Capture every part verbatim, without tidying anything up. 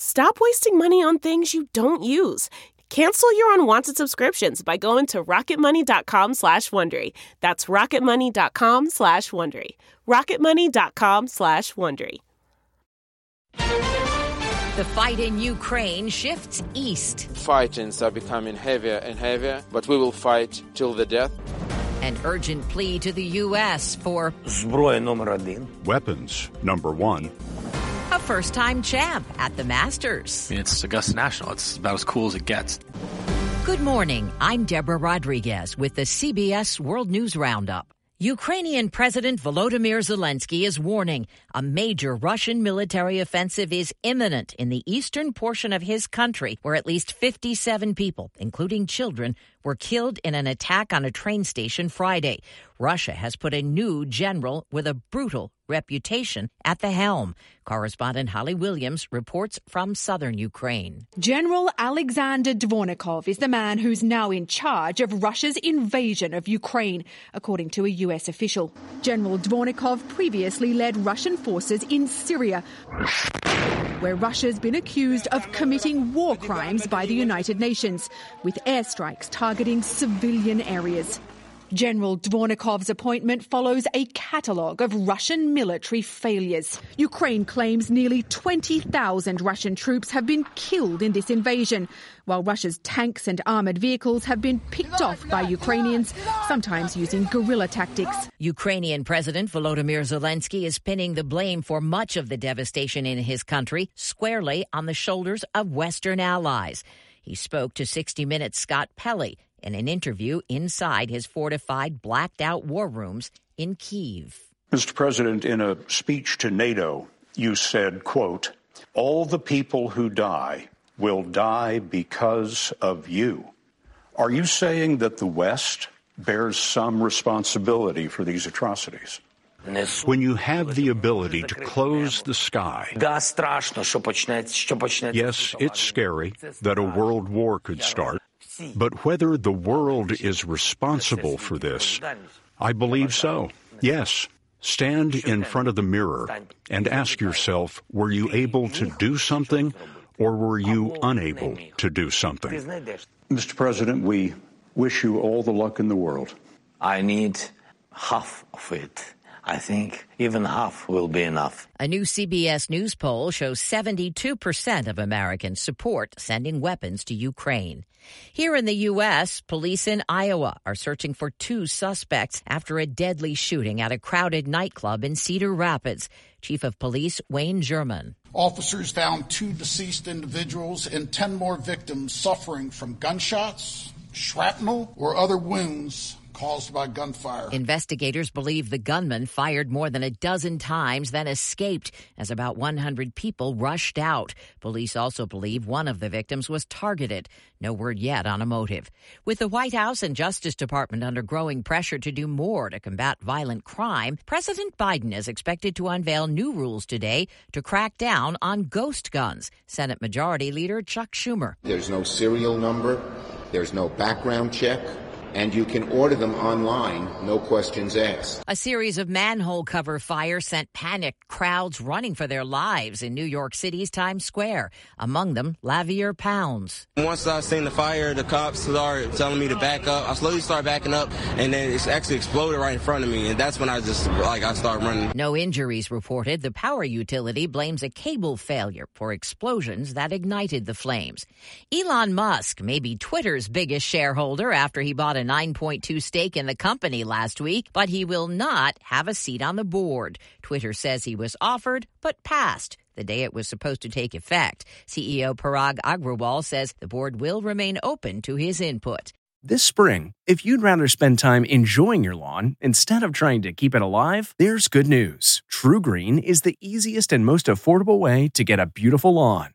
Stop wasting money on things you don't use. Cancel your unwanted subscriptions by going to rocketmoney.com slash Wondery. That's rocketmoney.com slash Wondery. rocketmoney.com slash Wondery. The fight in Ukraine shifts east. Fightings are becoming heavier and heavier, but we will fight till the death. An urgent plea to the U S for weapons number one. A first-time champ at the Masters. I mean, it's Augusta National. It's about as cool as it gets. Good morning. I'm Deborah Rodriguez with the C B S World News Roundup. Ukrainian President Volodymyr Zelensky is warning a major Russian military offensive is imminent in the eastern portion of his country, where at least fifty-seven people, including children, were killed in an attack on a train station Friday. Russia has put a new general with a brutal reputation at the helm. Correspondent Holly Williams reports from southern Ukraine. General Alexander Dvornikov is the man who's now in charge of Russia's invasion of Ukraine, according to a U S official. General Dvornikov previously led Russian forces in Syria, where Russia's been accused of committing war crimes by the United Nations, with airstrikes targeting civilian areas. General Dvornikov's appointment follows a catalogue of Russian military failures. Ukraine claims nearly twenty thousand Russian troops have been killed in this invasion, while Russia's tanks and armoured vehicles have been picked off by Ukrainians, sometimes using guerrilla tactics. Ukrainian President Volodymyr Zelensky is pinning the blame for much of the devastation in his country squarely on the shoulders of Western allies. He spoke to sixty minutes' Scott Pelley in an interview inside his fortified, blacked-out war rooms in Kyiv. Mister President, in a speech to NATO, you said, quote, "All the people who die will die because of you." Are you saying that the West bears some responsibility for these atrocities? When you have the ability to close the sky, yes, it's scary that a world war could start. But whether the world is responsible for this, I believe so. Yes. Stand in front of the mirror and ask yourself, were you able to do something or were you unable to do something? Mister President, we wish you all the luck in the world. I need half of it. I think even half will be enough. A new C B S News poll shows seventy-two percent of Americans support sending weapons to Ukraine. Here in the U S, police in Iowa are searching for two suspects after a deadly shooting at a crowded nightclub in Cedar Rapids. Chief of Police Wayne German. Officers found two deceased individuals and ten more victims suffering from gunshots, shrapnel, or other wounds caused by gunfire. Investigators believe the gunman fired more than a dozen times, then escaped as about one hundred people rushed out. Police also believe one of the victims was targeted. No word yet on a motive. With the White House and Justice Department under growing pressure to do more to combat violent crime, President Biden is expected to unveil new rules today to crack down on ghost guns. Senate Majority Leader Chuck Schumer. There's no serial number. There's no background check. And you can order them online, no questions asked. A series of manhole cover fires sent panicked crowds running for their lives in New York City's Times Square. Among them, Lavier Pounds. Once I seen the fire, the cops started telling me to back up. I slowly started backing up, and then it actually exploded right in front of me. And that's when I just, like, I started running. No injuries reported. The power utility blames a cable failure for explosions that ignited the flames. Elon Musk may be Twitter's biggest shareholder after he bought a nine point two stake in the company last week, but he will not have a seat on the board. Twitter says he was offered, but passed the day it was supposed to take effect. C E O Parag Agrawal says the board will remain open to his input. This spring, if you'd rather spend time enjoying your lawn instead of trying to keep it alive, there's good news. TruGreen is the easiest and most affordable way to get a beautiful lawn.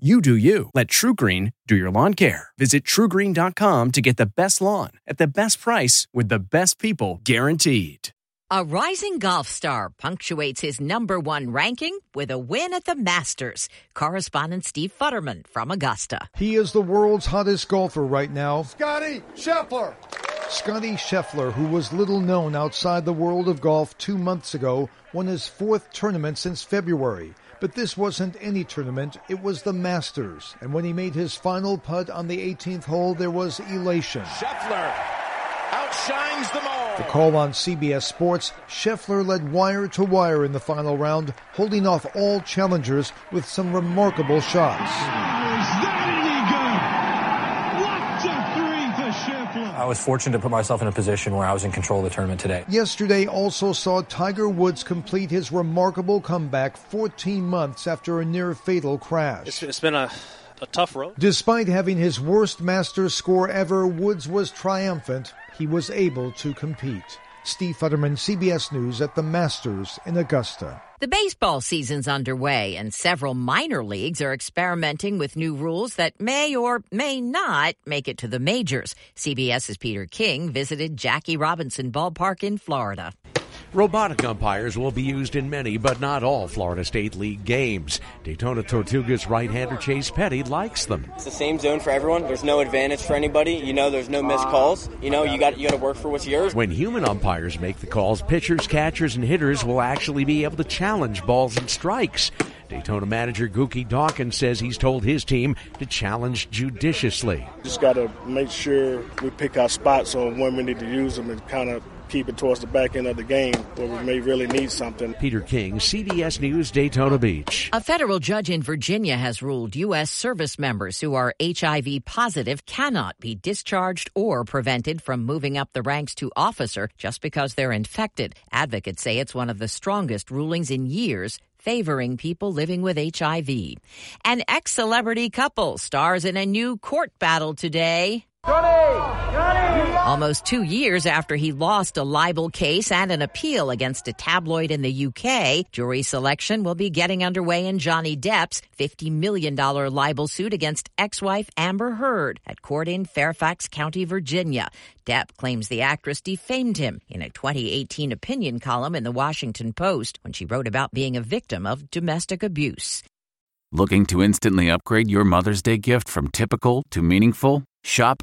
You do you. Let TruGreen do your lawn care. Visit True Green dot com to get the best lawn at the best price with the best people guaranteed. A rising golf star punctuates his number one ranking with a win at the Masters. Correspondent Steve Futterman from Augusta. He is the world's hottest golfer right now. Scotty Scheffler. Scotty Scheffler, who was little known outside the world of golf two months ago, won his fourth tournament since February. But this wasn't any tournament, it was the Masters. And when he made his final putt on the eighteenth hole, there was elation. Scheffler outshines them all. The call on C B S Sports, Scheffler led wire to wire in the final round, holding off all challengers with some remarkable shots. Was that any good? What a three for Scheffler. I was fortunate to put myself in a position where I was in control of the tournament today. Yesterday also saw Tiger Woods complete his remarkable comeback fourteen months after a near-fatal crash. It's, it's been a, a tough road. Despite having his worst Masters score ever, Woods was triumphant. He was able to compete. Steve Futterman, C B S News at the Masters in Augusta. The baseball season's underway, and several minor leagues are experimenting with new rules that may or may not make it to the majors. CBS's Peter King visited Jackie Robinson Ballpark in Florida. Robotic umpires will be used in many, but not all, Florida State League games. Daytona Tortugas right-hander Chase Petty likes them. It's the same zone for everyone. There's no advantage for anybody. You know, there's no missed calls. You know, you got you got to work for what's yours. When human umpires make the calls, pitchers, catchers, and hitters will actually be able to challenge balls and strikes. Daytona manager Gookie Dawkins says he's told his team to challenge judiciously. Just got to make sure we pick our spots on when we need to use them and kind of keep it towards the back end of the game where we may really need something. Peter King, C B S News, Daytona Beach. A federal judge in Virginia has ruled U S service members who are H I V positive cannot be discharged or prevented from moving up the ranks to officer just because they're infected. Advocates say it's one of the strongest rulings in years, favoring people living with H I V. An ex-celebrity couple stars in a new court battle today. Johnny! Johnny! Almost two years after he lost a libel case and an appeal against a tabloid in the U K, jury selection will be getting underway in Johnny Depp's fifty million dollars libel suit against ex-wife Amber Heard at court in Fairfax County, Virginia. Depp claims the actress defamed him in a twenty eighteen opinion column in the Washington Post when she wrote about being a victim of domestic abuse. Looking to instantly upgrade your Mother's Day gift from typical to meaningful? Shop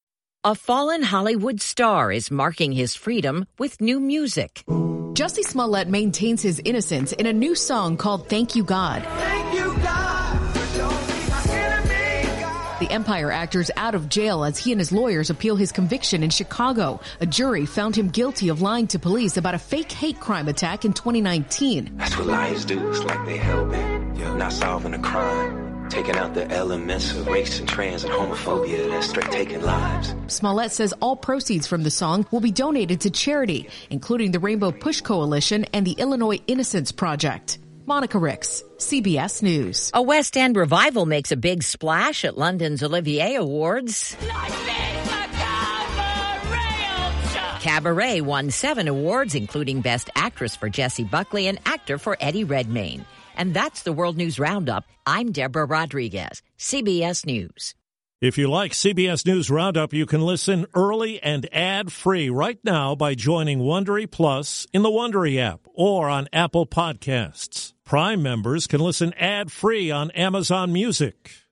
A fallen Hollywood star is marking his freedom with new music. Jussie Smollett maintains his innocence in a new song called Thank You God. Thank you God, for don't be my enemy, God. The Empire actor's out of jail as he and his lawyers appeal his conviction in Chicago. A jury found him guilty of lying to police about a fake hate crime attack in twenty nineteen. That's what liars do. It's like they helping. You're not solving a crime. Taking out the elements of race and trans and homophobia, that's straight taking lives. Smollett says all proceeds from the song will be donated to charity, including the Rainbow Push Coalition and the Illinois Innocence Project. Monica Ricks, C B S News. A West End revival makes a big splash at London's Olivier Awards. Cabaret won seven awards, including Best Actress for Jessie Buckley and Actor for Eddie Redmayne. And that's the World News Roundup. I'm Deborah Rodriguez, C B S News. If you like C B S News Roundup, you can listen early and ad-free right now by joining Wondery Plus in the Wondery app or on Apple Podcasts. Prime members can listen ad-free on Amazon Music.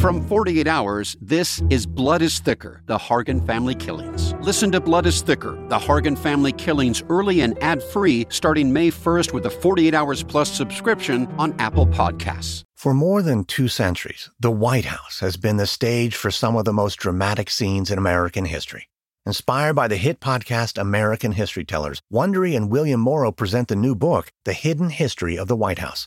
From forty-eight hours, this is Blood is Thicker, the Hargan Family Killings. Listen to Blood is Thicker, the Hargan Family Killings early and ad-free starting May first with a forty-eight hours Plus subscription on Apple Podcasts. For more than two centuries, the White House has been the stage for some of the most dramatic scenes in American history. Inspired by the hit podcast American History Tellers, Wondery and William Morrow present the new book, The Hidden History of the White House.